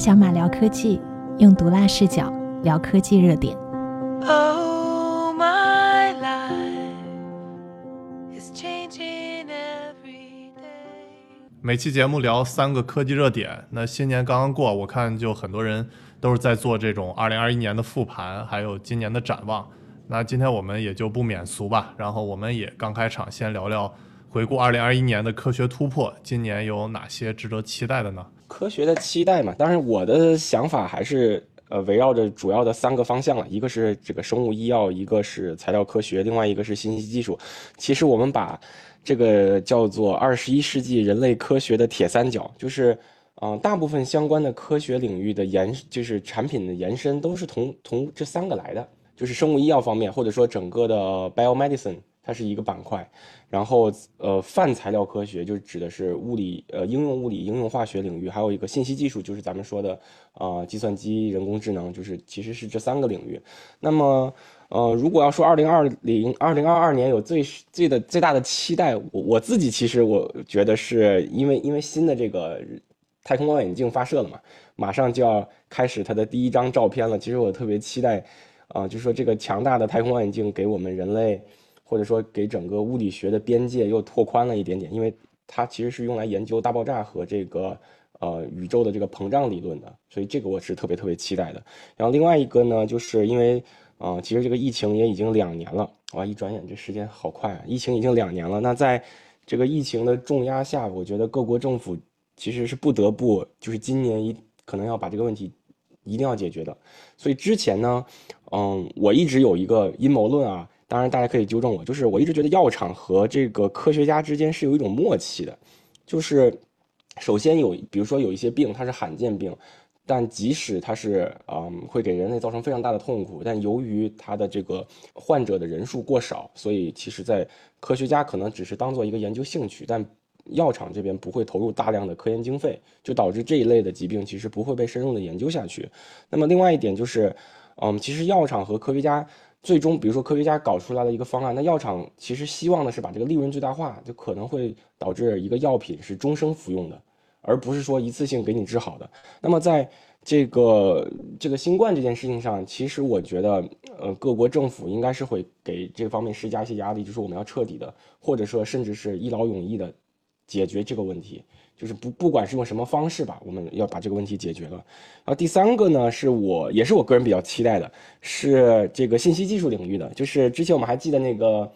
小马聊科技，用毒辣视角聊科技热点。 Oh, my life is changing every day。 每期节目聊3个科技热点。那新年刚刚过，我看就很多人都是在做这种2021年的复盘，还有今年的展望。那今天我们也就不免俗吧，然后我们也刚开场先聊聊回顾2021年的科学突破，今年有哪些值得期待的呢？科学的期待嘛，当然我的想法还是围绕着主要的3个方向了，一个是这个生物医药，一个是材料科学，另外一个是信息技术。其实我们把这个叫做21世纪人类科学的铁三角，就是大部分相关的科学领域的就是产品的延伸都是从这3个来的，就是生物医药方面，或者说整个的 biomedicine。它是一个板块，然后泛材料科学就指的是物理应用物理、应用化学领域，还有一个信息技术，就是咱们说的计算机、人工智能，就是其实是这3个领域。那么如果要说2022年有最大的期待，我自己其实我觉得是因为新的这个太空望远镜发射了嘛，马上就要开始它的第一张照片了。其实我特别期待就是说这个强大的太空望远镜给我们人类，或者说给整个物理学的边界又拓宽了一点点，因为它其实是用来研究大爆炸和这个宇宙的这个膨胀理论的，所以这个我是特别特别期待的。然后另外一个呢，就是因为其实这个疫情也已经2年了，哇，一转眼这时间好快啊！疫情已经2年了，那在这个疫情的重压下，我觉得各国政府其实是不得不就是今年可能要把这个问题一定要解决的。所以之前呢，我一直有一个阴谋论啊。当然大家可以纠正我，就是我一直觉得药厂和这个科学家之间是有一种默契的，就是首先比如说有一些病它是罕见病，但即使它是会给人类造成非常大的痛苦，但由于它的这个患者的人数过少，所以其实在科学家可能只是当做一个研究兴趣，但药厂这边不会投入大量的科研经费，就导致这一类的疾病其实不会被深入的研究下去。那么另外一点就是其实药厂和科学家最终，比如说科学家搞出来了一个方案，那药厂其实希望的是把这个利润最大化，就可能会导致一个药品是终生服用的，而不是说一次性给你治好的。那么在这个新冠这件事情上，其实我觉得各国政府应该是会给这方面施加一些压力，就是我们要彻底的，或者说甚至是一劳永逸的解决这个问题，就是不管是用什么方式吧，我们要把这个问题解决了。然后第3个呢，也是我个人比较期待的，是这个信息技术领域的，就是之前我们还记得那个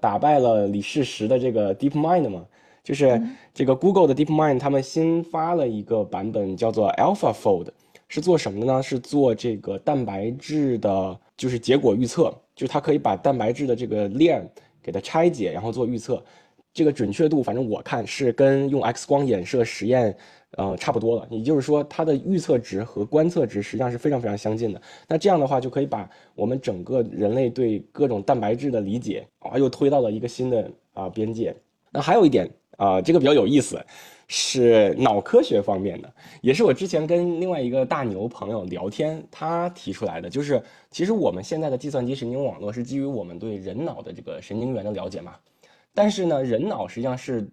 打败了李世石的这个 DeepMind 嘛，就是这个 Google 的 DeepMind 他们新发了一个版本叫做 AlphaFold， 是做什么的呢？是做这个蛋白质的，就是结果预测，就是它可以把蛋白质的这个链给它拆解，然后做预测。这个准确度，反正我看是跟用 X 光衍射实验，差不多了。也就是说，它的预测值和观测值实际上是非常非常相近的。那这样的话，就可以把我们整个人类对各种蛋白质的理解又推到了一个新的边界。那还有一点这个比较有意思，是脑科学方面的，也是我之前跟另外一个大牛朋友聊天，他提出来的，就是其实我们现在的计算机神经网络是基于我们对人脑的这个神经元的了解嘛。但是呢，人脑实际上是，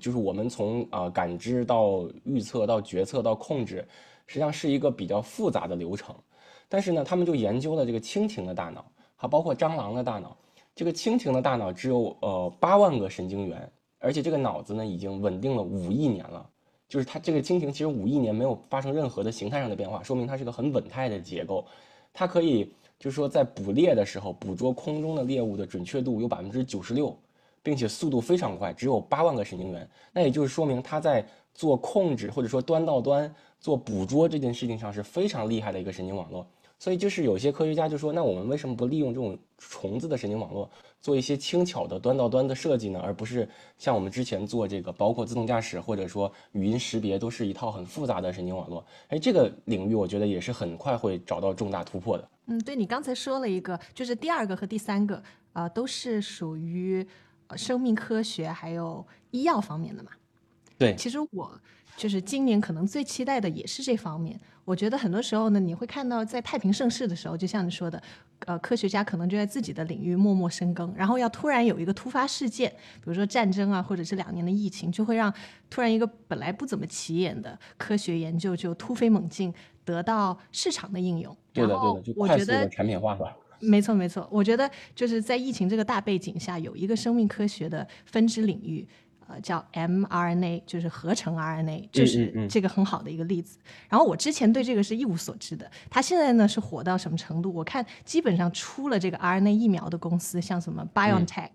就是我们从感知到预测到决策到控制，实际上是一个比较复杂的流程。但是呢，他们就研究了这个蜻蜓的大脑，还包括蟑螂的大脑。这个蜻蜓的大脑只有8万个神经元，而且这个脑子呢已经稳定了5亿年了。就是它这个蜻蜓其实5亿年没有发生任何的形态上的变化，说明它是个很稳态的结构。它可以就是说在捕猎的时候，捕捉空中的猎物的准确度有96%。并且速度非常快，只有8万个神经元，那也就是说明它在做控制或者说端到端做捕捉这件事情上是非常厉害的一个神经网络。所以就是有些科学家就说，那我们为什么不利用这种虫子的神经网络做一些轻巧的端到端的设计呢？而不是像我们之前做这个，包括自动驾驶或者说语音识别，都是一套很复杂的神经网络。这个领域我觉得也是很快会找到重大突破的。对，你刚才说了一个，就是第2个和第3个都是属于生命科学还有医药方面的嘛，对，其实我就是今年可能最期待的也是这方面。我觉得很多时候呢，你会看到在太平盛世的时候，就像你说的，科学家可能就在自己的领域默默深耕，然后要突然有一个突发事件，比如说战争啊，或者这2年的疫情，就会让突然一个本来不怎么起眼的科学研究就突飞猛进，得到市场的应用。对的，对的，就快速的产品化吧。没错没错，我觉得就是在疫情这个大背景下，有一个生命科学的分支领域。叫 mRNA， 就是合成 RNA， 就是这个很好的一个例子。然后我之前对这个是一无所知的，它现在呢是火到什么程度？我看基本上出了这个 RNA 疫苗的公司，像什么 BioNTech、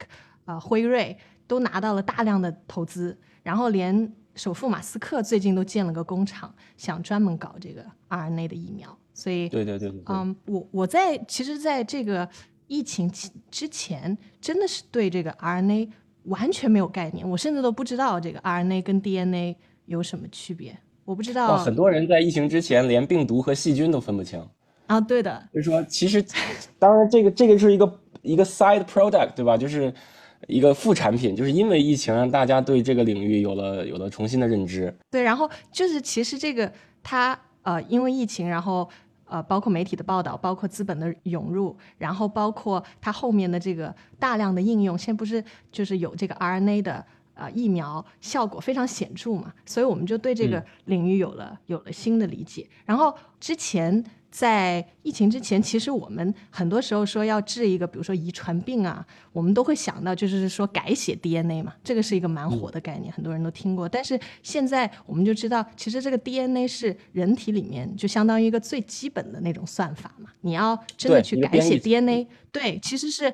辉瑞都拿到了大量的投资，然后连首富马斯克最近都建了个工厂，想专门搞这个 RNA 的疫苗。所以，对，我在其实在这个疫情之前，真的是对这个 RNA。完全没有概念，我甚至都不知道这个 RNA 跟 DNA 有什么区别，我不知道。很多人在疫情之前连病毒和细菌都分不清啊，对的。就是说，其实当然这个是一个 side product， 对吧？就是一个副产品，就是因为疫情让大家对这个领域有了重新的认知。对，然后就是其实这个它因为疫情，然后包括媒体的报道，包括资本的涌入，然后包括它后面的这个大量的应用，现在不是就是有这个 RNA 的疫苗效果非常显著嘛，所以我们就对这个领域有了新的理解。然后之前在疫情之前，其实我们很多时候说要治一个比如说遗传病啊，我们都会想到就是说改写 DNA 嘛，这个是一个蛮火的概念，很多人都听过。但是现在我们就知道，其实这个 DNA 是人体里面就相当于一个最基本的那种算法嘛，你要真的去改写 DNA， 对，其实是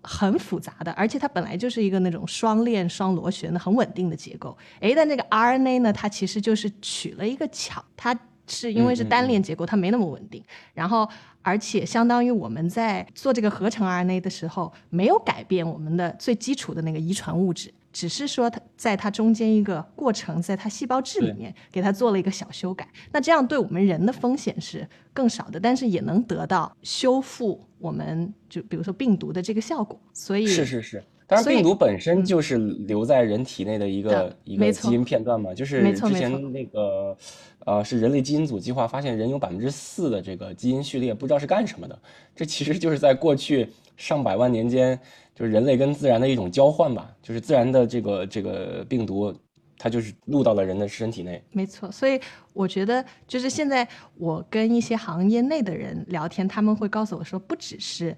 很复杂的，而且它本来就是一个那种双链双螺旋的很稳定的结构。但这个 RNA 呢，它其实就是取了一个巧，它是因为是单链结构，它没那么稳定，然后而且相当于我们在做这个合成 RNA 的时候没有改变我们的最基础的那个遗传物质，只是说它在它中间一个过程，在它细胞质里面给它做了一个小修改，那这样对我们人的风险是更少的，但是也能得到修复我们就比如说病毒的这个效果。所以是当然病毒本身就是留在人体内的一个基因片段嘛，就是之前那个是人类基因组计划发现人有4%的这个基因序列不知道是干什么的，这其实就是在过去上百万年间就是人类跟自然的一种交换吧，就是自然的这个病毒它就是录到了人的身体内。没错，所以我觉得就是现在我跟一些行业内的人聊天，他们会告诉我说不只是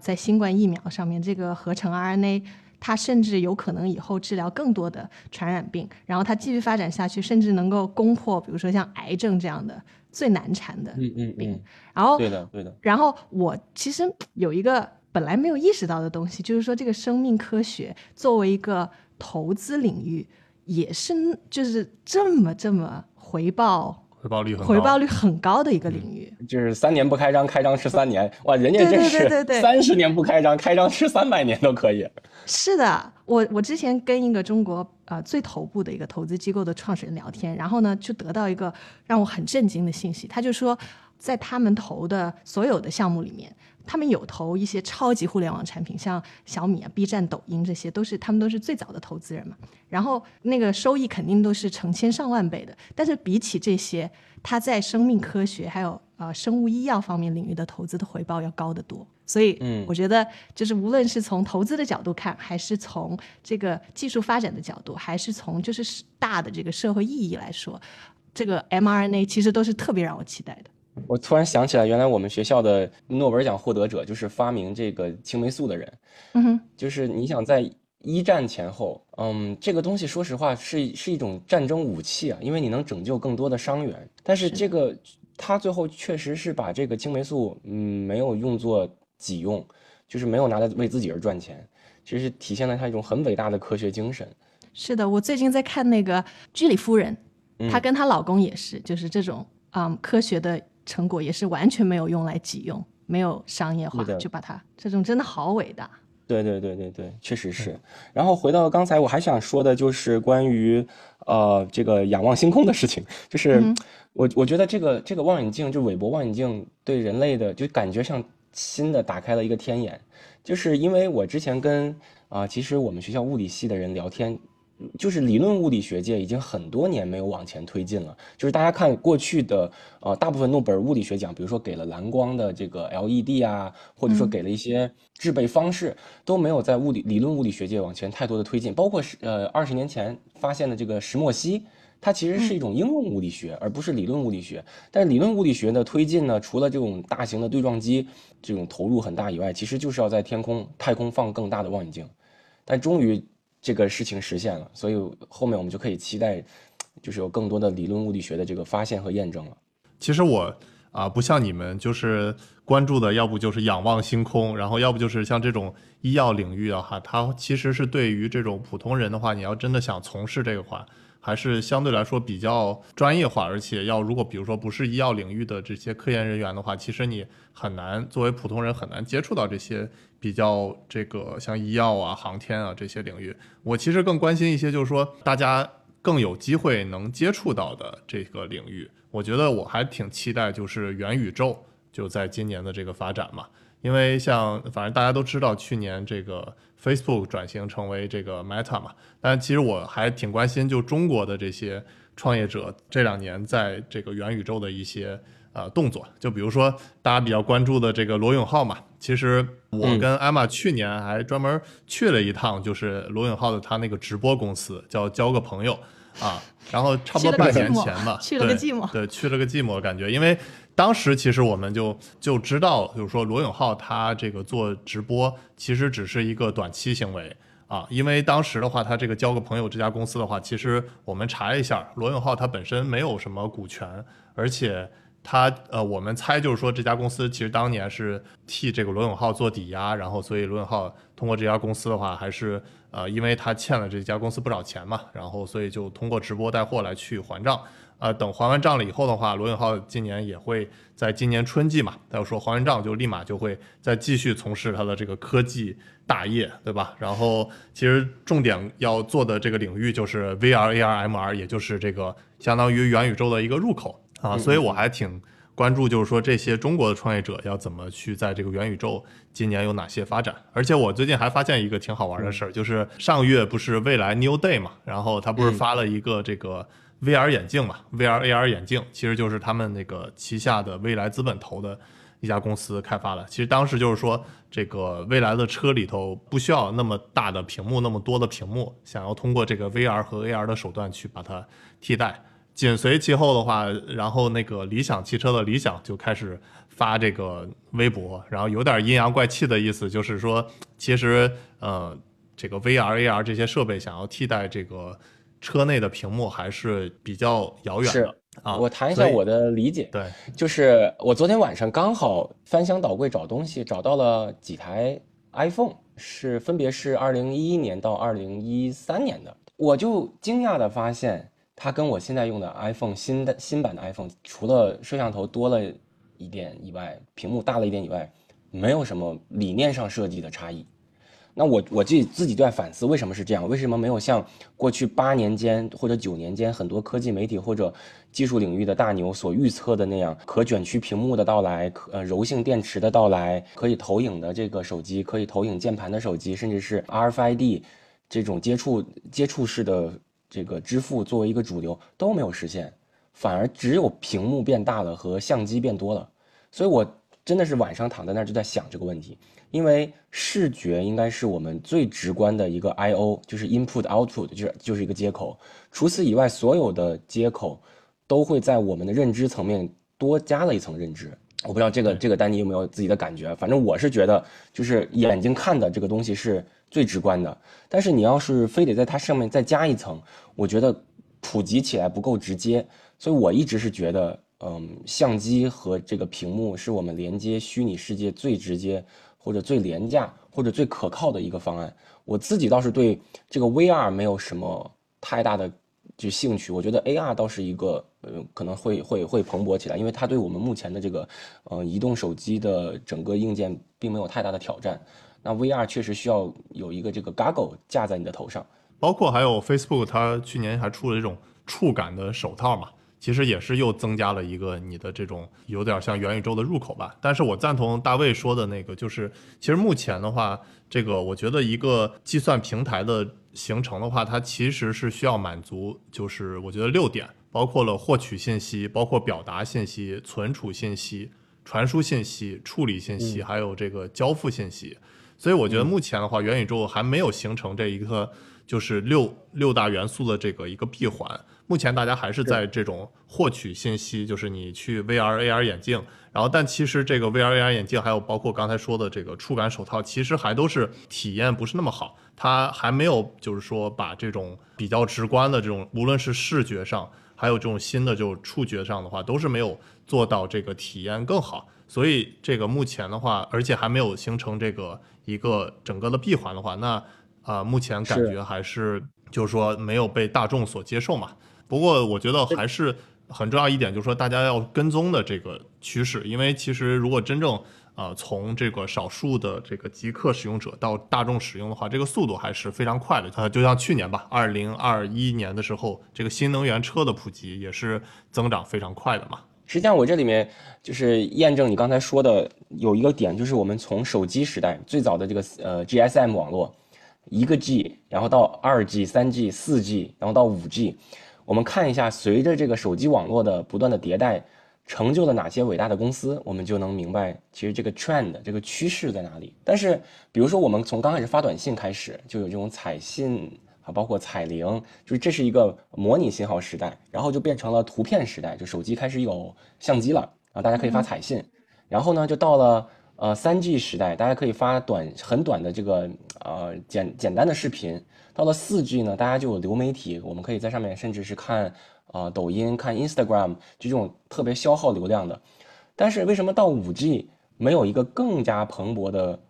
在新冠疫苗上面，这个合成 RNA 它甚至有可能以后治疗更多的传染病，然后它继续发展下去，甚至能够攻破比如说像癌症这样的最难缠的病。然后对的。然后我其实有一个本来没有意识到的东西，就是说这个生命科学作为一个投资领域，也是就是这么回报率很高的一个领域，就是3年不开张，开张吃3年，哇，人家真是30年不开张，开张吃300年都可以。是的，我之前跟一个中国最头部的一个投资机构的创始人聊天，然后呢就得到一个让我很震惊的信息，他就说在他们投的所有的项目里面，他们有投一些超级互联网产品，像小米啊、B 站、抖音，这些他们都是最早的投资人嘛。然后那个收益肯定都是成千上万倍的。但是比起这些，他在生命科学还有生物医药方面领域的投资的回报要高得多。所以我觉得就是无论是从投资的角度看，还是从这个技术发展的角度，还是从就是大的这个社会意义来说，这个 mRNA 其实都是特别让我期待的。我突然想起来，原来我们学校的诺贝尔奖获得者就是发明这个青霉素的人。就是你想在一战前后，这个东西说实话是一种战争武器啊，因为你能拯救更多的伤员。但是这个他最后确实是把这个青霉素没有用作己用，就是没有拿来为自己而赚钱，其实体现了他一种很伟大的科学精神。是的，我最近在看那个居里夫人，她跟她老公也是，就是这种科学的成果也是完全没有用来己用，没有商业化，就把它这种真的好伟大。对，确实是。然后回到刚才我还想说的就是关于这个仰望星空的事情，就是我觉得这个望远镜，就韦伯望远镜对人类的就感觉像新的打开了一个天眼，就是因为我之前跟其实我们学校物理系的人聊天，就是理论物理学界已经很多年没有往前推进了。就是大家看过去的大部分诺贝尔物理学奖，比如说给了蓝光的这个 LED 啊，或者说给了一些制备方式，都没有在理论物理学界往前太多的推进。包括20年前发现的这个石墨烯，它其实是一种应用物理学，而不是理论物理学。但是理论物理学的推进呢，除了这种大型的对撞机这种投入很大以外，其实就是要在太空放更大的望远镜。但终于这个事情实现了，所以后面我们就可以期待，就是有更多的理论物理学的这个发现和验证了。其实我不像你们，就是关注的要不就是仰望星空，然后要不就是像这种医药领域的话，它其实是对于这种普通人的话，你要真的想从事这个话，还是相对来说比较专业化，而且要如果比如说不是医药领域的这些科研人员的话，其实你很难作为普通人很难接触到这些比较这个像医药啊、航天啊这些领域。我其实更关心一些，就是说大家更有机会能接触到的这个领域。我觉得我还挺期待就是元宇宙就在今年的这个发展嘛，因为像反正大家都知道去年这个 Facebook 转型成为这个 Meta 嘛，但其实我还挺关心就中国的这些创业者这两年在这个元宇宙的一些动作，就比如说大家比较关注的这个罗永浩嘛，其实我跟艾玛去年还专门去了一趟，就是罗永浩的他那个直播公司叫交个朋友啊，然后差不多半年前吧，去了个寂寞，对，去了个寂寞感觉，因为当时其实我们就知道，就是说罗永浩他这个做直播其实只是一个短期行为啊，因为当时的话，他这个交个朋友这家公司的话，其实我们查一下，罗永浩他本身没有什么股权，而且他我们猜就是说这家公司其实当年是替这个罗永浩做抵押，然后所以罗永浩通过这家公司的话，还是因为他欠了这家公司不少钱嘛，然后所以就通过直播带货来去还账。等还完账了以后的话，罗永浩今年也会在今年春季嘛，他说还完账就立马就会再继续从事他的这个科技大业，对吧？然后其实重点要做的这个领域就是 VR、AR、MR， 也就是这个相当于元宇宙的一个入口。所以我还挺关注，就是说这些中国的创业者要怎么去在这个元宇宙今年有哪些发展。而且我最近还发现一个挺好玩的事儿，就是上月不是未来 New Day 嘛，然后他不是发了一个这个 VR 眼镜嘛 ，VR AR 眼镜其实就是他们那个旗下的未来资本投的一家公司开发了。其实当时就是说这个未来的车里头不需要那么大的屏幕，那么多的屏幕，想要通过这个 VR 和 AR 的手段去把它替代。紧随其后的话，然后那个理想汽车的理想就开始发这个微博，然后有点阴阳怪气的意思，就是说其实这个 VR、AR 这些设备想要替代这个车内的屏幕还是比较遥远的。我谈一下我的理解，对，就是我昨天晚上刚好翻箱倒柜找东西，找到了几台 iPhone， 是分别是2011年到2013年的，我就惊讶的发现它跟我现在用的 iPhone 新版的 iPhone 除了摄像头多了一点以外，屏幕大了一点以外，没有什么理念上设计的差异。那我自己就在反思，为什么是这样？为什么没有像过去8年间或者9年间很多科技媒体或者技术领域的大牛所预测的那样，可卷曲屏幕的到来，柔性电池的到来，可以投影的这个手机，可以投影键盘的手机，甚至是 RFID 这种接触式的这个支付作为一个主流都没有实现，反而只有屏幕变大了和相机变多了。所以我真的是晚上躺在那儿就在想这个问题，因为视觉应该是我们最直观的一个 I/O， 就是 input output， 就是一个接口。除此以外，所有的接口都会在我们的认知层面多加了一层认知。我不知道这个丹尼有没有自己的感觉，反正我是觉得就是眼睛看的这个东西是最直观的，但是你要是非得在它上面再加一层，我觉得普及起来不够直接。所以我一直是觉得相机和这个屏幕是我们连接虚拟世界最直接或者最廉价或者最可靠的一个方案。我自己倒是对这个 VR 没有什么太大的就兴趣，我觉得 AR 倒是一个可能会蓬勃起来，因为它对我们目前的这个移动手机的整个硬件并没有太大的挑战。那 VR 确实需要有一个这个 goggle 架在你的头上，包括还有 Facebook 它去年还出了这种触感的手套嘛，其实也是又增加了一个你的这种有点像元宇宙的入口吧。但是我赞同大卫说的那个，就是其实目前的话，这个我觉得一个计算平台的形成的话，它其实是需要满足，就是我觉得6点，包括了获取信息，包括表达信息、存储信息、传输信息、处理信息，还有这个交付信息。所以我觉得目前的话，元宇宙还没有形成这一个就是六大元素的这个一个闭环。目前大家还是在这种获取信息，就是你去 VR AR 眼镜，然后但其实这个 VR AR 眼镜还有包括刚才说的这个触感手套，其实还都是体验不是那么好，它还没有就是说把这种比较直观的这种，无论是视觉上还有这种新的就触觉上的话，都是没有做到这个体验更好。所以这个目前的话，而且还没有形成这个一个整个的闭环的话，那目前感觉还是就是说没有被大众所接受嘛。不过我觉得还是很重要一点，就是说大家要跟踪的这个趋势，因为其实如果真正从这个少数的这个极客使用者到大众使用的话，这个速度还是非常快的。就像去年吧，2021年的时候，这个新能源车的普及也是增长非常快的嘛。实际上我这里面就是验证你刚才说的有一个点，就是我们从手机时代最早的这个GSM 网络，一个 G， 然后到 2G、 3G、 4G， 然后到 5G， 我们看一下随着这个手机网络的不断的迭代，成就了哪些伟大的公司，我们就能明白其实这个 trend 这个趋势在哪里。但是比如说我们从刚开始发短信开始，就有这种彩信，包括彩铃，就是这是一个模拟信号时代，然后就变成了图片时代，就手机开始有相机了，然后大家可以发彩信，然后呢就到了3G 时代，大家可以发很短的这个简单的视频，到了 4G 呢，大家就有流媒体，我们可以在上面甚至是看抖音、看 Instagram 这种特别消耗流量的。但是为什么到 5G 没有一个更加蓬勃的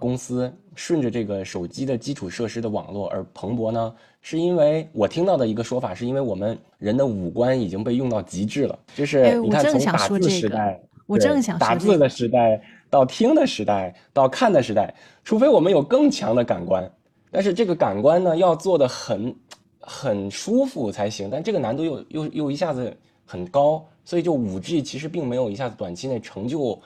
公司顺着这个手机的基础设施的网络而蓬勃呢？是因为我听到的一个说法，是因为我们人的五官已经被用到极致了，就是你看从打字时代，我正想说打字的时代到听的时代到看的时代，除非我们有更强的感官，但是这个感官呢要做得很舒服才行，但这个难度又一下子很高，所以就 5G 其实并没有一下子短期内成就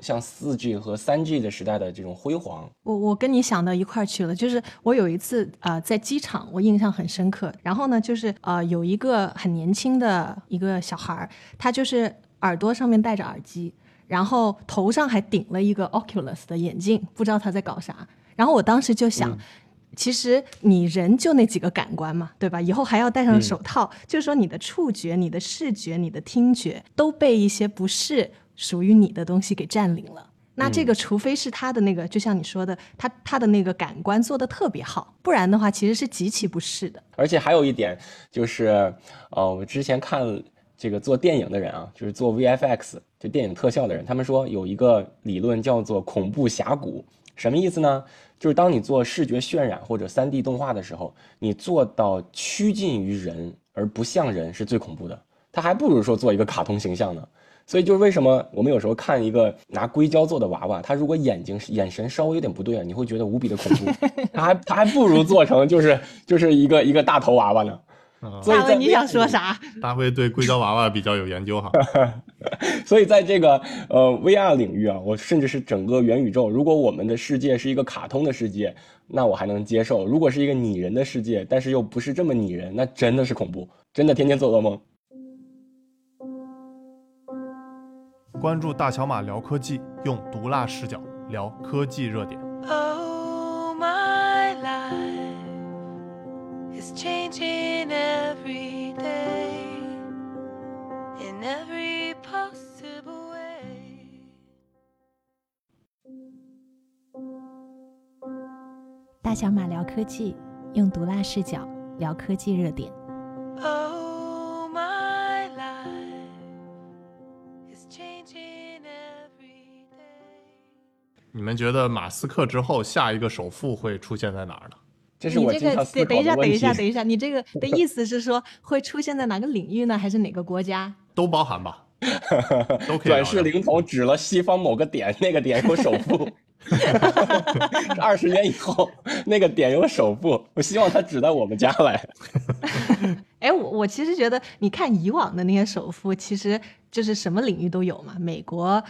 像 4G 和 3G 的时代的这种辉煌。我跟你想到一块去了，就是我有一次在机场，我印象很深刻。然后呢，就是有一个很年轻的一个小孩，他就是耳朵上面戴着耳机，然后头上还顶了一个 Oculus 的眼镜，不知道他在搞啥。然后我当时就想，其实你人就那几个感官嘛，对吧？以后还要戴上手套，就是说你的触觉、你的视觉、你的听觉都被一些不是属于你的东西给占领了。那这个除非是他的那个，就像你说的，他的那个感官做得特别好，不然的话其实是极其不适的。而且还有一点就是我之前看这个做电影的人啊，就是做 VFX 就电影特效的人，他们说有一个理论叫做恐怖峡谷。什么意思呢？就是当你做视觉渲染或者 3D 动画的时候，你做到趋近于人而不像人是最恐怖的，他还不如说做一个卡通形象呢。所以就是为什么我们有时候看一个拿硅胶做的娃娃，他如果眼神稍微有点不对，你会觉得无比的恐怖。他还不如做成就是一个大头娃娃呢。所以大卫，你想说啥？大卫对硅胶娃娃比较有研究哈。所以在这个VR 领域啊，我甚至是整个元宇宙，如果我们的世界是一个卡通的世界，那我还能接受；如果是一个拟人的世界，但是又不是这么拟人，那真的是恐怖，真的天天做噩梦。关注大小马聊科技，用毒辣视角聊科技热点。 Oh, my life is changing every day, in every possible way. 大小马聊科技，用毒辣视角聊科技热点。 Oh, my life.你们觉得马斯克之后下一个首富会出现在哪儿呢？这是我经常思考的问题。等一下，你这个的意思是说会出现在哪个领域呢？还是哪个国家？都包含吧。都可以。转世灵童指了西方某个点，那个点有首富。20年以后那个点有首付，我希望它只到我们家来。哎，我其实觉得你看以往的那些首富其实就是什么领域都有嘛，美国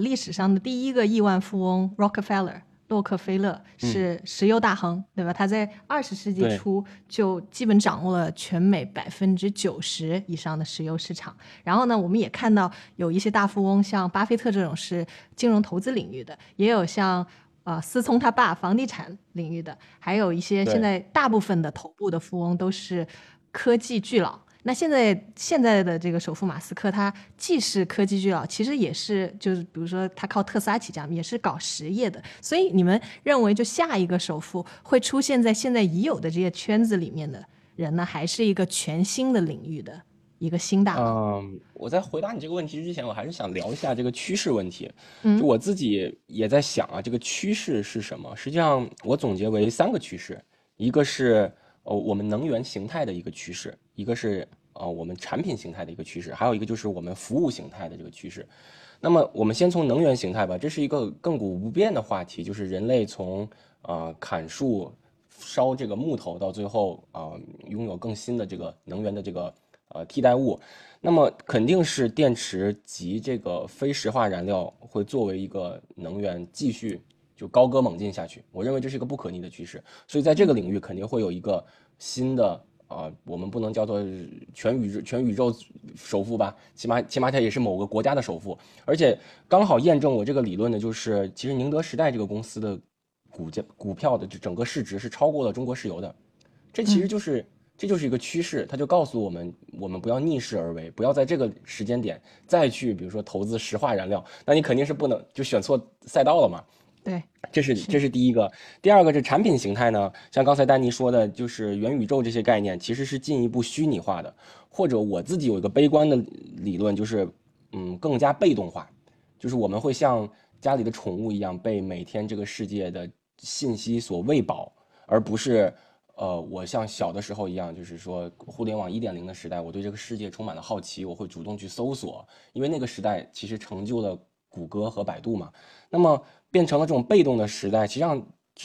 历史上的第一个亿万富翁 Rockefeller 洛克菲勒是石油大亨，对吧？他在20世纪初就基本掌握了全美90%以上的石油市场。然后呢，我们也看到有一些大富翁，像巴菲特这种是金融投资领域的，也有像思聪他爸房地产领域的，还有一些现在大部分的头部的富翁都是科技巨佬。那现在的这个首富马斯克，他既是科技巨佬，其实也是就是比如说他靠特斯拉起家，也是搞实业的。所以你们认为就下一个首富会出现在现在已有的这些圈子里面的人呢，还是一个全新的领域的一个新大佬？我在回答你这个问题之前，我还是想聊一下这个趋势问题。就我自己也在想啊，这个趋势是什么？实际上我总结为3个趋势，一个是我们能源形态的一个趋势，一个是我们产品形态的一个趋势，还有一个就是我们服务形态的这个趋势。那么我们先从能源形态吧，这是一个亘古不变的话题，就是人类从砍树烧这个木头到最后拥有更新的这个能源的这个替代物。那么肯定是电池及这个非石化燃料会作为一个能源继续就高歌猛进下去，我认为这是一个不可逆的趋势。所以在这个领域肯定会有一个新的我们不能叫做全宇宙首富吧，起码它也是某个国家的首富。而且刚好验证我这个理论的就是，其实宁德时代这个公司的股票的整个市值是超过了中国石油的，这其实就是这就是一个趋势，它就告诉我们不要逆势而为，不要在这个时间点再去比如说投资石化燃料，那你肯定是不能就选错赛道了嘛。对，这是第一个。第二个是产品形态呢，像刚才丹妮说的，就是元宇宙这些概念其实是进一步虚拟化的，或者我自己有一个悲观的理论，就是更加被动化，就是我们会像家里的宠物一样被每天这个世界的信息所喂饱，而不是我像小的时候一样，就是说互联网 1.0 的时代，我对这个世界充满了好奇，我会主动去搜索，因为那个时代其实成就了谷歌和百度嘛。那么变成了这种被动的时代，其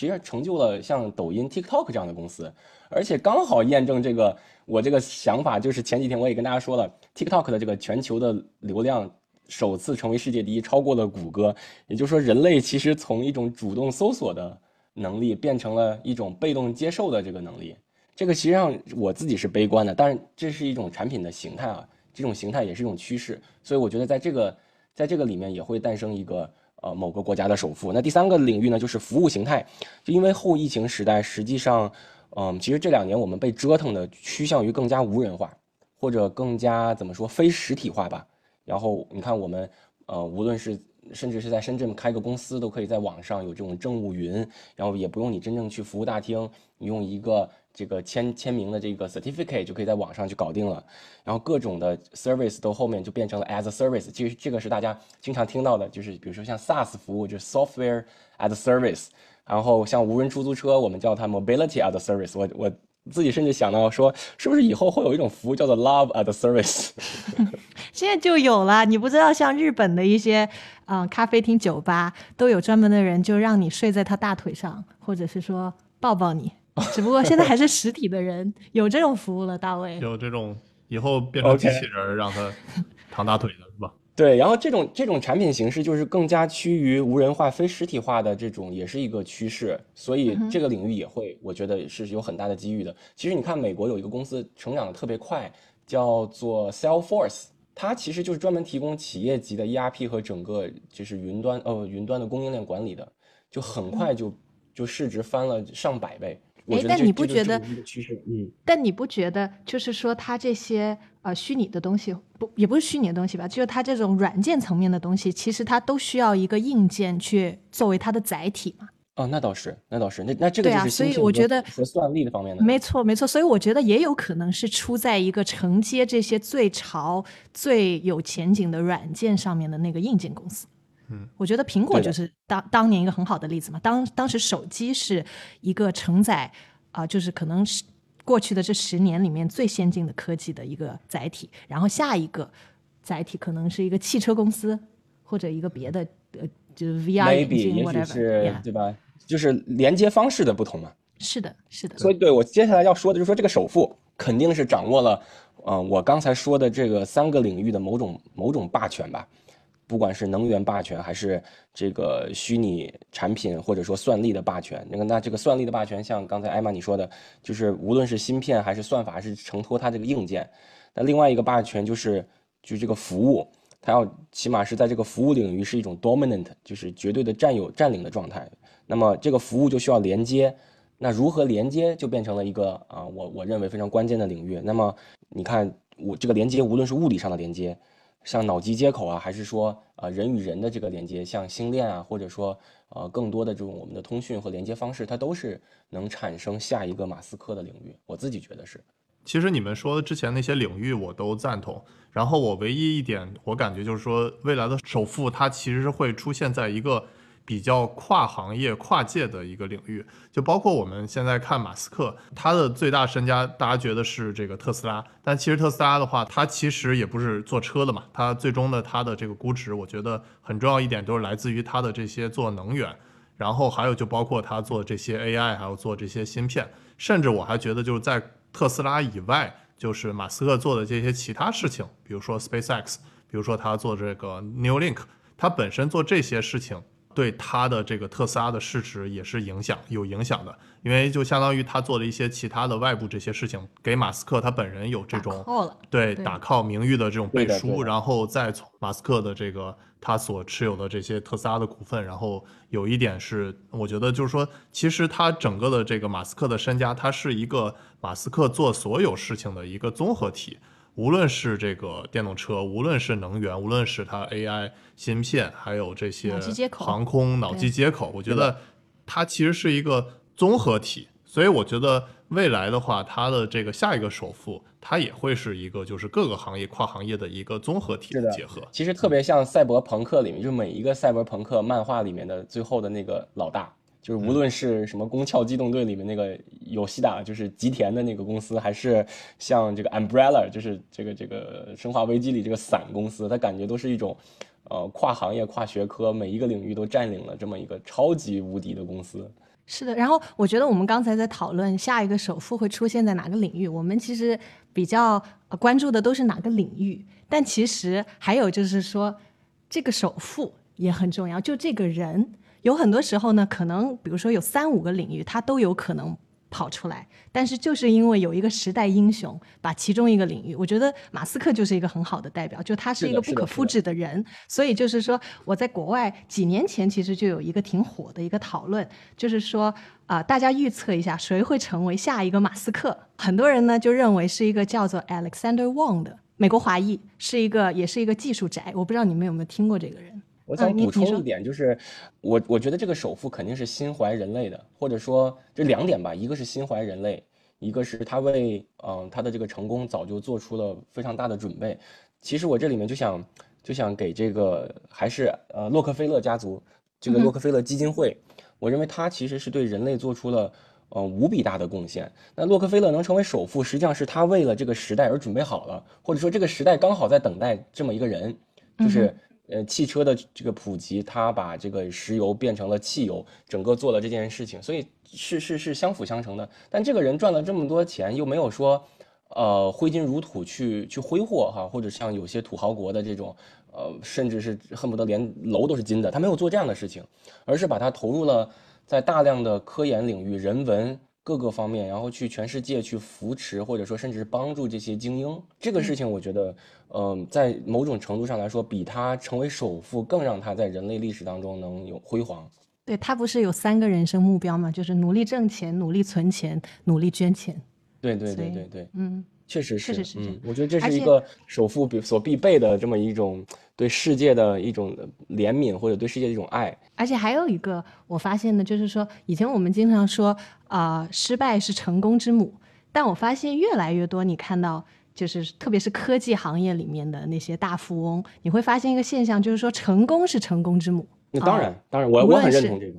实成就了像抖音 TikTok 这样的公司。而且刚好验证这个我这个想法，就是前几天我也跟大家说了， TikTok 的这个全球的流量首次成为世界第一，超过了谷歌。也就是说人类其实从一种主动搜索的能力变成了一种被动接受的这个能力。这个实际上我自己是悲观的，但是这是一种产品的形态啊，这种形态也是一种趋势。所以我觉得在这个里面也会诞生一个某个国家的首富。那第3个领域呢，就是服务形态。就因为后疫情时代，实际上其实这2年我们被折腾的趋向于更加无人化，或者更加怎么说非实体化吧。然后你看我们无论是甚至是在深圳开个公司，都可以在网上有这种政务云，然后也不用你真正去服务大厅，你用一个这个签名的这个 certificate 就可以在网上去搞定了。然后各种的 service 都后面就变成了 as a service， 其实这个是大家经常听到的，就是比如说像 SaaS 服务就是 software as a service， 然后像无人出租车我们叫它 mobility as a service， 我自己甚至想到说是不是以后会有一种服务叫做 love as a service。 现在就有了，你不知道像日本的一些咖啡厅酒吧都有专门的人就让你睡在他大腿上，或者是说抱抱你，只不过现在还是实体的人有这种服务了。大卫有这种以后变成机器人让他躺大腿的是吧？对，然后这种产品形式就是更加趋于无人化非实体化的，这种也是一个趋势。所以这个领域也会我觉得是有很大的机遇的。其实你看美国有一个公司成长的特别快，叫做 Salesforce， 它其实就是专门提供企业级的 ERP 和整个就是云端的供应链管理的，就很快就市值翻了上100倍。但你不觉得就是说它这些虚拟的东西，也不是虚拟的东西吧，就是它这种软件层面的东西，其实它都需要一个硬件去作为它的载体嘛。哦，那倒是，那这个就是芯片和算力的方面的。没错，所以我觉得也有可能是出在一个承接这些最潮最有前景的软件上面的那个硬件公司。我觉得苹果就是当年一个很好的例子嘛。当时手机是一个承载就是可能是过去的这10年里面最先进的科技的一个载体，然后下一个载体可能是一个汽车公司或者一个别的就是 VR 眼镜 whatever， 也许是对吧？就是连接方式的不同嘛。是的，是的。所以对我接下来要说的就是说，这个首富肯定是掌握了，我刚才说的这个三个领域的某种霸权吧，不管是能源霸权，还是这个虚拟产品，或者说算力的霸权。那这个算力的霸权，像刚才艾玛你说的，就是无论是芯片还是算法，还是承托它这个硬件。那另外一个霸权就是这个服务，它要起码是在这个服务领域是一种 dominant， 就是绝对的占领的状态。那么这个服务就需要连接，那如何连接就变成了一个我认为非常关键的领域。那么你看，我这个连接无论是物理上的连接，像脑机接口啊，还是说人与人的这个连接，像星链啊，或者说更多的这种我们的通讯和连接方式，它都是能产生下一个马斯克的领域。我自己觉得是。其实你们说的之前那些领域我都赞同，然后我唯一一点我感觉就是说，未来的首富他其实会出现在一个比较跨行业跨界的一个领域，就包括我们现在看马斯克，他的最大身家大家觉得是这个特斯拉，但其实特斯拉的话，他其实也不是做车的嘛，他最终的他的这个估值，我觉得很重要一点都是来自于他的这些做能源，然后还有就包括他做这些 AI， 还有做这些芯片，甚至我还觉得就是在特斯拉以外，就是马斯克做的这些其他事情，比如说 SpaceX， 比如说他做这个 Neuralink， 他本身做这些事情对他的这个特斯拉的市值也是有影响的，因为就相当于他做了一些其他的外部这些事情，给马斯克他本人有这种对打 call 名誉的这种背书，然后再从马斯克的这个他所持有的这些特斯拉的股份，然后有一点是我觉得就是说，其实他整个的这个马斯克的身家，他是一个马斯克做所有事情的一个综合体，无论是这个电动车，无论是能源，无论是它 AI 芯片，还有这些航空脑机接口，我觉得它其实是一个综合体。所以我觉得未来的话，它的这个下一个首富，它也会是一个就是各个行业跨行业的一个综合体的结合。其实特别像赛博朋克里面，就每一个赛博朋克漫画里面的最后的那个老大，就是无论是什么宫壳机动队里面那个有西达，就是吉田的那个公司，还是像这个 Umbrella， 就是这个生化危机里这个伞公司，它感觉都是一种跨行业跨学科，每一个领域都占领了这么一个超级无敌的公司。是的，然后我觉得我们刚才在讨论下一个首富会出现在哪个领域，我们其实比较关注的都是哪个领域，但其实还有就是说这个首富也很重要，就这个人有很多时候呢，可能比如说有3-5个领域他都有可能跑出来，但是就是因为有一个时代英雄把其中一个领域，我觉得马斯克就是一个很好的代表，就他是一个不可复制的人，所以就是说我在国外几年前其实就有一个挺火的一个讨论，就是说大家预测一下谁会成为下一个马斯克，很多人呢就认为是一个叫做 Alexander Wong 的美国华裔，也是一个技术宅，我不知道你们有没有听过这个人。我想补充一点，就是我觉得这个首富肯定是心怀人类的，或者说这两点吧，一个是心怀人类，一个是他为他的这个成功早就做出了非常大的准备。其实我这里面就想给这个还是洛克菲勒家族，这个洛克菲勒基金会，我认为他其实是对人类做出了无比大的贡献。那洛克菲勒能成为首富，实际上是他为了这个时代而准备好了，或者说这个时代刚好在等待这么一个人，就是汽车的这个普及，它把这个石油变成了汽油，整个做了这件事情，所以是相辅相成的。但这个人赚了这么多钱，又没有说挥金如土去挥霍哈，或者像有些土豪国的这种甚至是恨不得连楼都是金的，他没有做这样的事情，而是把它投入了在大量的科研领域、人文各个方面，然后去全世界去扶持，或者说甚至帮助这些精英。这个事情我觉得在某种程度上来说，比他成为首富更让他在人类历史当中能有辉煌。对，他不是有3个人生目标吗？就是努力挣钱、努力存钱、努力捐钱。对，确实是这样。我觉得这是一个首富所必备的这么一种对世界的一种怜悯，或者对世界的一种爱。而且还有一个我发现的就是说，以前我们经常说失败是成功之母，但我发现越来越多你看到就是特别是科技行业里面的那些大富翁，你会发现一个现象，就是说成功是成功之母。那当然我很认同这个，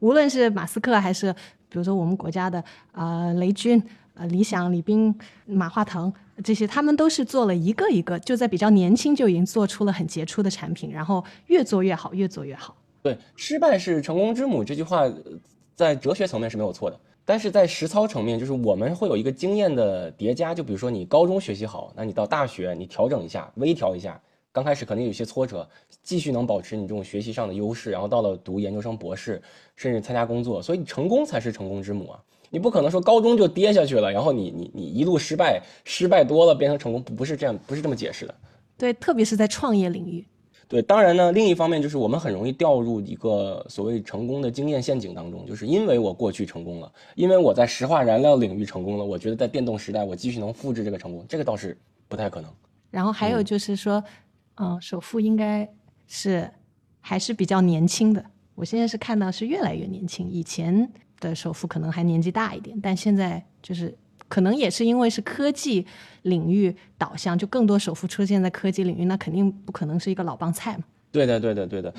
无论是马斯克还是比如说我们国家的雷军、李想、李斌、马化腾，这些他们都是做了一个一个，就在比较年轻就已经做出了很杰出的产品，然后越做越好，越做越好。对，失败是成功之母这句话在哲学层面是没有错的，但是在实操层面，就是我们会有一个经验的叠加。就比如说你高中学习好，那你到大学你调整一下，微调一下，刚开始可能有些挫折，继续能保持你这种学习上的优势，然后到了读研究生、博士，甚至参加工作，所以成功才是成功之母啊！你不可能说高中就跌下去了，然后你一路失败，失败多了变成成功，不是这样，不是这么解释的。对，特别是在创业领域。对，当然呢，另一方面就是我们很容易掉入一个所谓成功的经验陷阱当中，就是因为我过去成功了，因为我在石化燃料领域成功了，我觉得在电动时代我继续能复制这个成功，这个倒是不太可能。然后还有就是说，首富应该是还是比较年轻的，我现在是看到是越来越年轻，以前的首富可能还年纪大一点，但现在就是可能也是因为是科技领域导向，就更多首富出现在科技领域，那肯定不可能是一个老帮菜嘛。对的对的对的、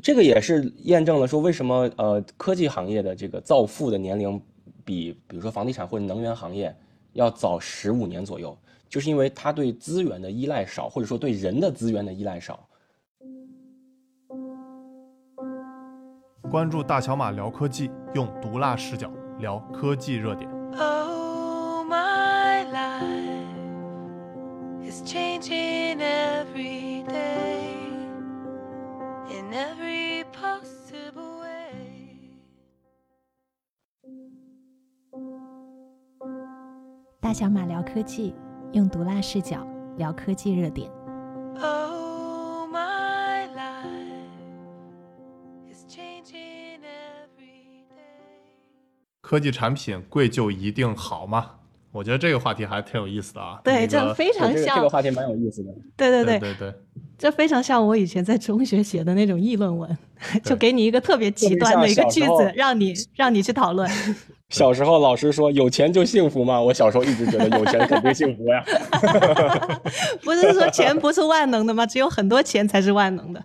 这个也是验证了说为什么科技行业的这个造富的年龄比如说房地产或者能源行业要早15年左右，就是因为它对资源的依赖少，或者说对人的资源的依赖少。关注大小马聊科技，用毒辣视角聊科技热点。大小马聊科技，用毒辣视角聊科技热点。科技产品贵就一定好吗？我觉得这个话题还挺有意思的啊。对，这非常像这个话题蛮有意思的。对对对对对，这非常像我以前在中学写的那种议论文，就给你一个特别极端的一个句子，让你去讨论。小时候老师说有钱就幸福吗？我小时候一直觉得有钱肯定幸福呀。不是说钱不是万能的吗？只有很多钱才是万能的。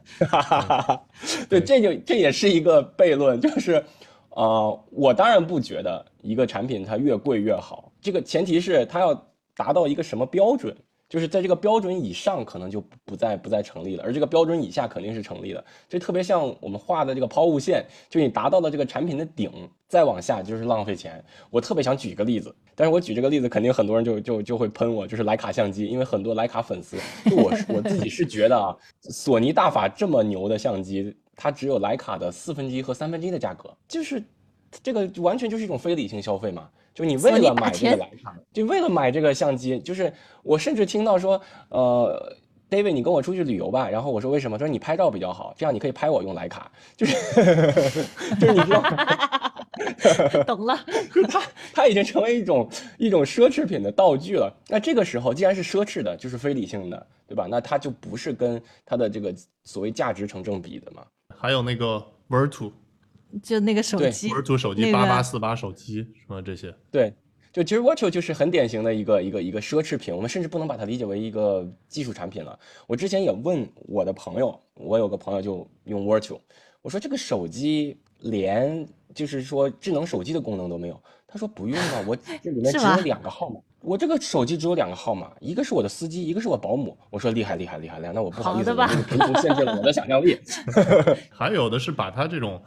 对，这也是一个悖论，就是。我当然不觉得一个产品它越贵越好，这个前提是它要达到一个什么标准，就是在这个标准以上可能就不再成立了，而这个标准以下肯定是成立的。这特别像我们画的这个抛物线，就你达到了这个产品的顶，再往下就是浪费钱。我特别想举一个例子，但是我举这个例子肯定很多人就会喷我，就是徕卡相机，因为很多徕卡粉丝，我自己是觉得啊，索尼大法这么牛的相机，它只有徕卡的4分之1和1/3的价格，就是这个完全就是一种非理性消费嘛。就你为了买这个徕卡，就为了买这个相机，就是我甚至听到说，David 你跟我出去旅游吧，然后我说为什么？他说你拍照比较好，这样你可以拍我用徕卡，就是你知道。懂了。它已经成为一种奢侈品的道具了。那这个时候既然是奢侈的，就是非理性的，对吧？那它就不是跟它的这个所谓价值成正比的嘛。还有那个 Vertu， 就那个手机 Vertu 手机8848手机什么这些。对，就其实 Vertu 就是很典型的一个奢侈品，我们甚至不能把它理解为一个技术产品了。我之前也问我的朋友，我有个朋友就用 Vertu， 我说这个手机连就是说智能手机的功能都没有，他说不用啊，我这里面只有2个号码，我这个手机只有2个号码，一个是我的司机，一个是我保姆。我说厉害厉害厉害，那我不好意思，我这个贫穷限制了我的想象力。还有的是把它这种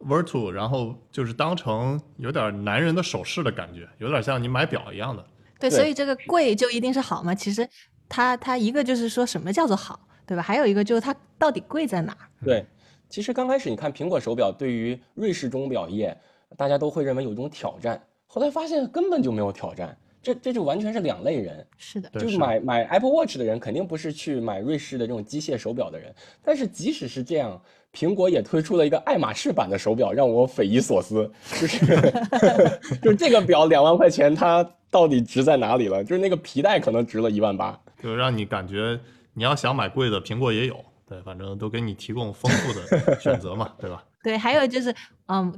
Vertu 然后就是当成有点男人的首饰的感觉，有点像你买表一样的。 对， 对，所以这个贵就一定是好吗？其实它一个就是说什么叫做好，对吧？还有一个就是它到底贵在哪儿。对，其实刚开始你看苹果手表对于瑞士钟表业，大家都会认为有一种挑战，后来发现根本就没有挑战，这就完全是两类人。是的，就买 Apple Watch 的人肯定不是去买瑞士的这种机械手表的人。但是即使是这样，苹果也推出了一个爱马仕版的手表，让我匪夷所思，就是这个表2万块钱它到底值在哪里了？就是那个皮带可能值了18000，就让你感觉你要想买贵的，苹果也有。对，反正都给你提供丰富的选择嘛，对吧？对，还有就是，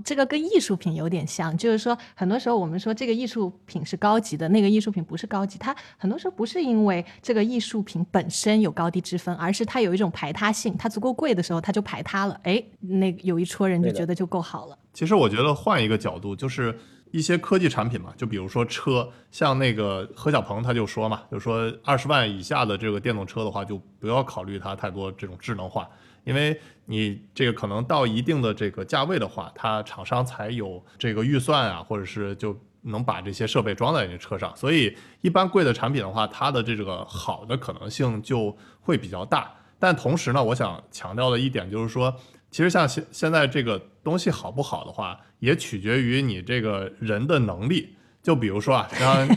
这个跟艺术品有点像，就是说，很多时候我们说这个艺术品是高级的，那个艺术品不是高级，它很多时候不是因为这个艺术品本身有高低之分，而是它有一种排他性，它足够贵的时候它就排他了，哎，那有一撮人就觉得就够好了。其实我觉得换一个角度，就是一些科技产品嘛，就比如说车，像那个何小鹏他就说嘛，就说20万以下的这个电动车的话，就不要考虑它太多这种智能化，因为你这个可能到一定的这个价位的话，它厂商才有这个预算啊，或者是就能把这些设备装在你的车上，所以一般贵的产品的话，它的这个好的可能性就会比较大。但同时呢，我想强调的一点就是说，其实像现在这个东西好不好的话，也取决于你这个人的能力。就比如说啊，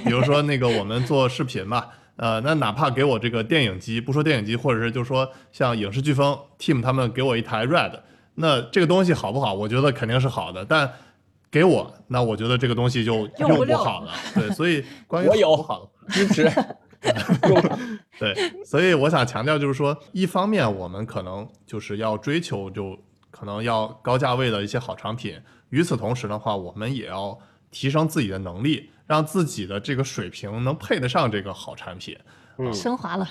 比如说那个我们做视频嘛，那哪怕给我这个电影机，不说电影机，或者是就说像影视飓风 team 他们给我一台 Red， 那这个东西好不好？我觉得肯定是好的，但给我，那我觉得这个东西就用不好了。对，所以关于好不好的支持。对，所以我想强调就是说，一方面我们可能就是要追求就可能要高价位的一些好产品，与此同时的话，我们也要提升自己的能力，让自己的这个水平能配得上这个好产品。升华了。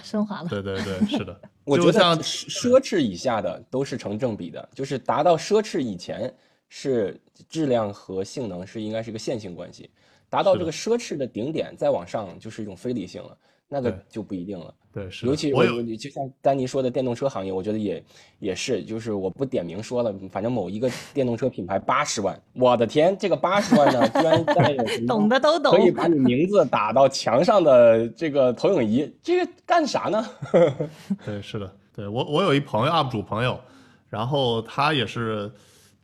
对对对，是的。我觉得奢侈以下的都是成正比的，就是达到奢侈以前是质量和性能是应该是一个线性关系，达到这个奢侈的顶点再往上就是一种非理性了。那个就不一定了，对，是。尤其我就像丹尼说的电动车行业，我觉得也是，就是我不点名说了，反正某一个电动车品牌80万，我的天，这个80万呢，居然带有懂的都懂，可以把你名字打到墙上的这个投影仪，这个干啥呢？对，是的，对我有一朋友 UP 主朋友，然后他也是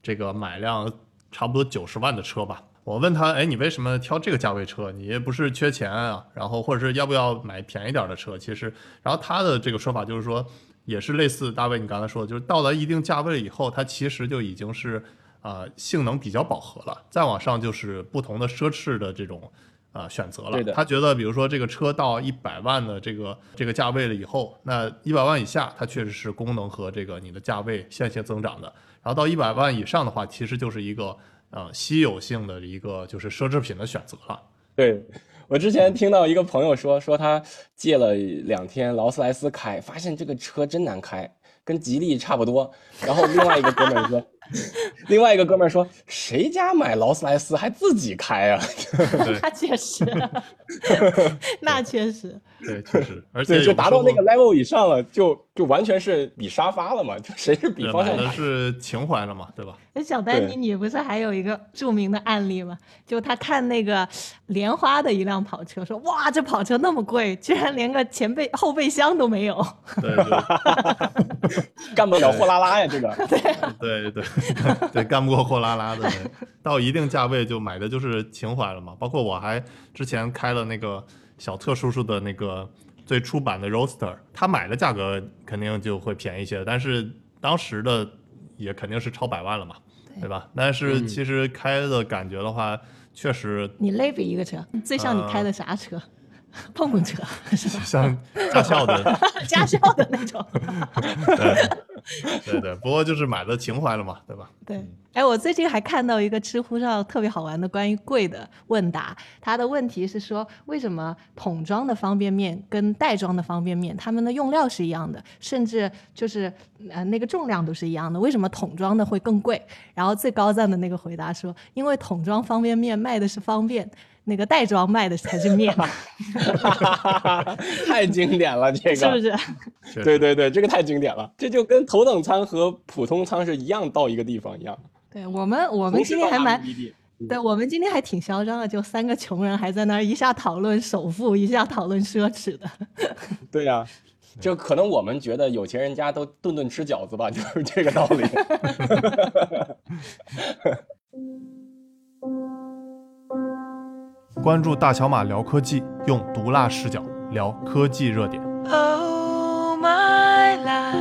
这个买辆差不多90万的车吧。我问他，哎，你为什么挑这个价位车？你也不是缺钱啊，然后或者是要不要买便宜点的车？其实，然后他的这个说法就是说，也是类似大卫你刚才说的，就是到了一定价位以后，它其实就已经是性能比较饱和了，再往上就是不同的奢侈的这种选择了。他觉得，比如说这个车到100万的这个价位了以后，那100万以下，它确实是功能和这个你的价位线性增长的，然后到100万以上的话，其实就是一个。稀有性的一个就是奢侈品的选择了。对，我之前听到一个朋友说他借了2天劳斯莱斯开，发现这个车真难开，跟吉利差不多。然后另外一个哥们儿说，谁家买劳斯莱斯还自己开啊？那确实，那确实，对，确实，而且就达到那个 level 以上了，就完全是比沙发了嘛，就谁是比方向盘，是情怀了嘛，对吧？那小丹尼，你不是还有一个著名的案例吗？就他看那个莲花的一辆跑车，说哇，这跑车那么贵，居然连个后备箱都没有，对，干不了货拉拉呀，这个，对。对，干不过货拉拉的，到一定价位就买的就是情怀了嘛。包括我还之前开了那个小特叔叔的那个最初版的 Roadster， 他买的价格肯定就会便宜一些，但是当时的也肯定是超100万了嘛，对吧？但是其实开的感觉的话，确实你类比一个车，最像你开的啥车？碰碰车是吧？像驾校的那种。对，不过就是买了情怀了嘛，对吧？对，哎，我最近还看到一个知乎上特别好玩的关于贵的问答，它的问题是说为什么桶装的方便面跟袋装的方便面它们的用料是一样的，甚至就是那个重量都是一样的，为什么桶装的会更贵？然后最高赞的那个回答说，因为桶装方便面卖的是方便。那个袋装卖的才是面，太经典了，这个是不是？对，这个太经典了，这就跟头等舱和普通舱是一样，到一个地方一样。对，我们今天还蛮，对，我们今天还挺嚣张的，就3个穷人还在那儿一下讨论首付，一下讨论奢侈的。对呀。就可能我们觉得有钱人家都顿顿吃饺子吧，就是这个道理。关注大小马聊科技，用毒辣视角聊科技热点。 Oh, my life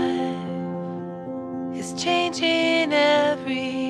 is changing every